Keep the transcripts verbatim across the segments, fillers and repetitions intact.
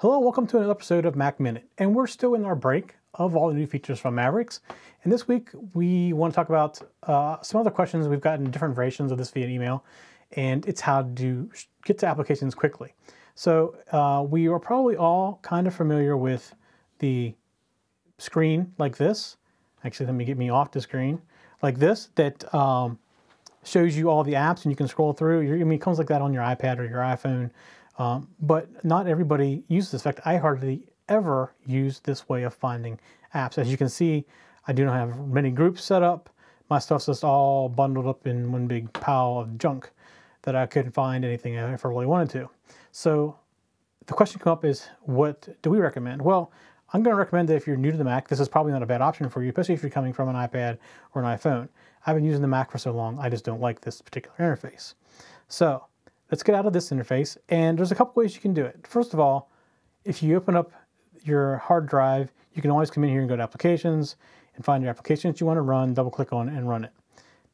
Hello, welcome to another episode of Mac Minute, and we're still in our break of all the new features from Mavericks. And this week we want to talk about uh, some other questions we've gotten different variations of this via email, and it's how to get to applications quickly. So uh, we are probably all kind of familiar with the screen like this. Actually, let me get me off the screen like this that um, shows you all the apps and you can scroll through. You're, I mean, it comes like that on your iPad or your iPhone. Um, but not everybody uses this. In fact, I hardly ever use this way of finding apps. As you can see, I do not have many groups set up. My stuff's just all bundled up in one big pile of junk that I couldn't find anything if I really wanted to. So the question come up is, what do we recommend? Well, I'm going to recommend that if you're new to the Mac, this is probably not a bad option for you, especially if you're coming from an iPad or an iPhone. I've been using the Mac for so long, I just don't like this particular interface. So let's get out of this interface, and there's a couple ways you can do it. First of all, if you open up your hard drive, you can always come in here and go to applications and find your applications you want to run, double click on and run it.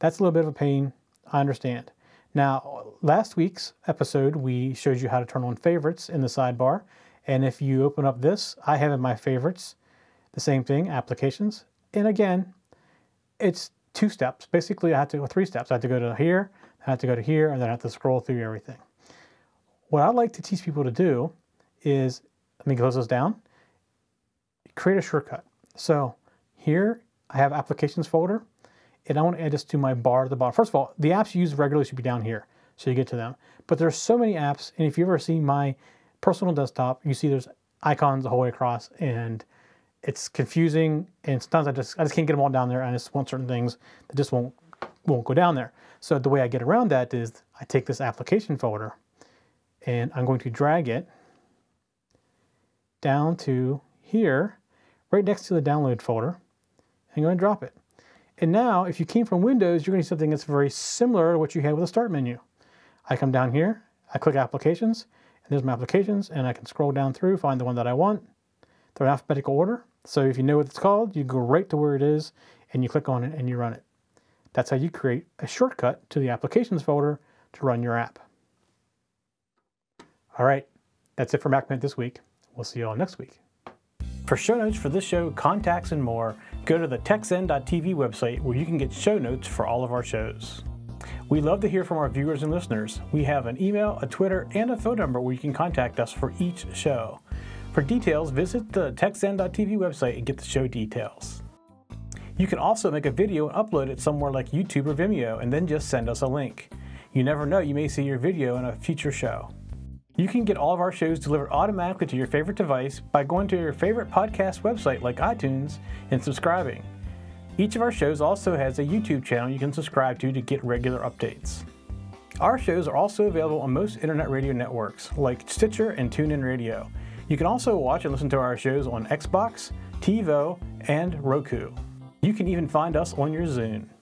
That's a little bit of a pain, I understand. Now, last week's episode, we showed you how to turn on favorites in the sidebar. And if you open up this, I have in my favorites, the same thing, applications. And again, it's two steps. Basically, I have to, well, three steps. I have to go to here, I have to go to here, and then I have to scroll through everything. What I like to teach people to do is, let me close this down, create a shortcut. So here I have applications folder, and I want to add this to my bar at the bottom. First of all, the apps you use regularly should be down here, so you get to them. But there's so many apps, and if you ever see my personal desktop, you see there's icons the whole way across, and it's confusing, and sometimes I just, I just can't get them all down there, and I just want certain things that just won't won't go down there. So the way I get around that is I take this application folder and I'm going to drag it down to here, right next to the download folder, and I'm going to drop it. And now if you came from Windows, you're going to see something that's very similar to what you had with the start menu. I come down here, I click applications, and there's my applications, and I can scroll down through, find the one that I want. They're in alphabetical order. So if you know what it's called, you go right to where it is and you click on it and you run it. That's how you create a shortcut to the applications folder to run your app. All right, that's it for Mac Minute this week. We'll see you all next week. For show notes for this show, contacts, and more, go to the techzen dot t v website where you can get show notes for all of our shows. We love to hear from our viewers and listeners. We have an email, a Twitter, and a phone number where you can contact us for each show. For details, visit the techzen dot t v website and get the show details. You can also make a video and upload it somewhere like YouTube or Vimeo, and then just send us a link. You never know, you may see your video in a future show. You can get all of our shows delivered automatically to your favorite device by going to your favorite podcast website like iTunes and subscribing. Each of our shows also has a YouTube channel you can subscribe to to get regular updates. Our shows are also available on most internet radio networks like Stitcher and TuneIn Radio. You can also watch and listen to our shows on Xbox, TiVo, and Roku. You can even find us on your Zoom.